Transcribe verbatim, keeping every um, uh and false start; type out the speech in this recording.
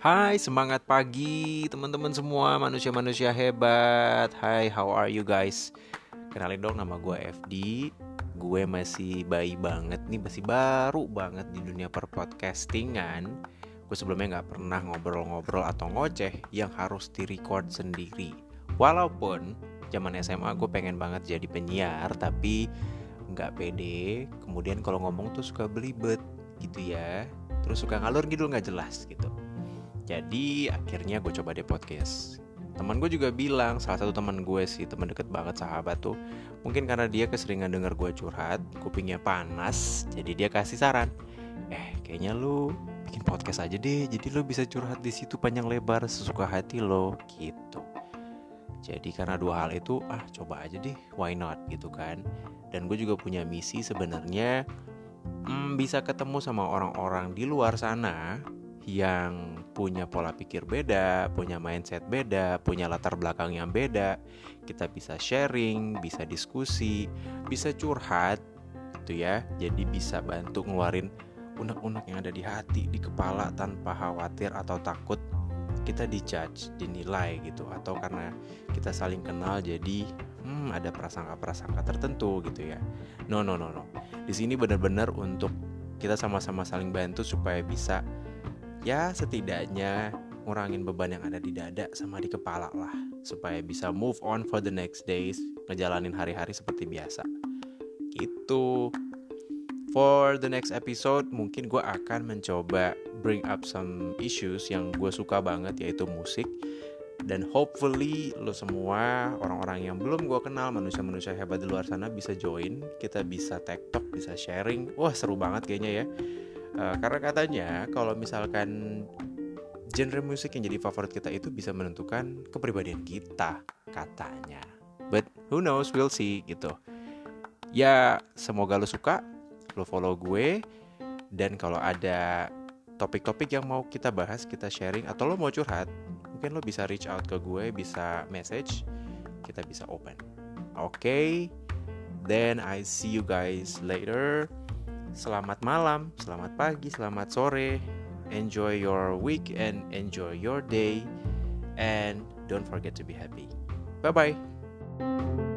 Hai, semangat pagi teman-teman semua, manusia-manusia hebat. Hai, how are you guys? Kenalin dong, nama gue F D. Gue masih bayi banget nih, masih baru banget di dunia per-podcastingan. Gue sebelumnya gak pernah ngobrol-ngobrol atau ngoceh yang harus di-record sendiri. Walaupun zaman S M A gue pengen banget jadi penyiar, tapi gak pede. Kemudian kalau ngomong tuh suka belibet gitu ya, terus suka ngalur ngidul nggak jelas gitu. Jadi akhirnya gue coba deh podcast. Teman gue juga bilang, salah satu teman gue sih, teman deket banget, sahabat tuh, mungkin karena dia keseringan denger gue curhat, kupingnya panas, jadi dia kasih saran, eh kayaknya lu bikin podcast aja deh, jadi lu bisa curhat di situ panjang lebar sesuka hati lo gitu. Jadi karena dua hal itu, ah coba aja deh, why not gitu kan. Dan gue juga punya misi sebenarnya. Hmm, bisa ketemu sama orang-orang di luar sana yang punya pola pikir beda, punya mindset beda, punya latar belakang yang beda. Kita bisa sharing, bisa diskusi, bisa curhat gitu ya. Jadi bisa bantu ngeluarin unek-unek yang ada di hati, di kepala, tanpa khawatir atau takut kita di-judge, dinilai gitu. Atau karena kita saling kenal jadi hmm, ada prasangka-prasangka tertentu gitu ya. No, no, no, no. Di sini benar-benar untuk kita sama-sama saling bantu supaya bisa ya setidaknya ngurangin beban yang ada di dada sama di kepala lah, supaya bisa move on for the next days, ngejalanin hari-hari seperti biasa. Gitu. For the next episode mungkin gue akan mencoba bring up some issues yang gue suka banget, yaitu musik. Dan hopefully lo semua, orang-orang yang belum gue kenal, manusia-manusia hebat di luar sana bisa join. Kita bisa TikTok, bisa sharing. Wah seru banget kayaknya ya. uh, Karena katanya kalau misalkan genre musik yang jadi favorit kita itu bisa menentukan kepribadian kita, katanya. But who knows, we'll see gitu. Ya semoga lo suka, lo follow gue. Dan kalau ada topik-topik yang mau kita bahas, kita sharing, atau lo mau curhat, mungkin lo bisa reach out ke gue, bisa message, kita bisa open. Oke, then I see you guys later. Selamat malam, selamat pagi, selamat sore. Enjoy your week and enjoy your day. And don't forget to be happy. Bye-bye.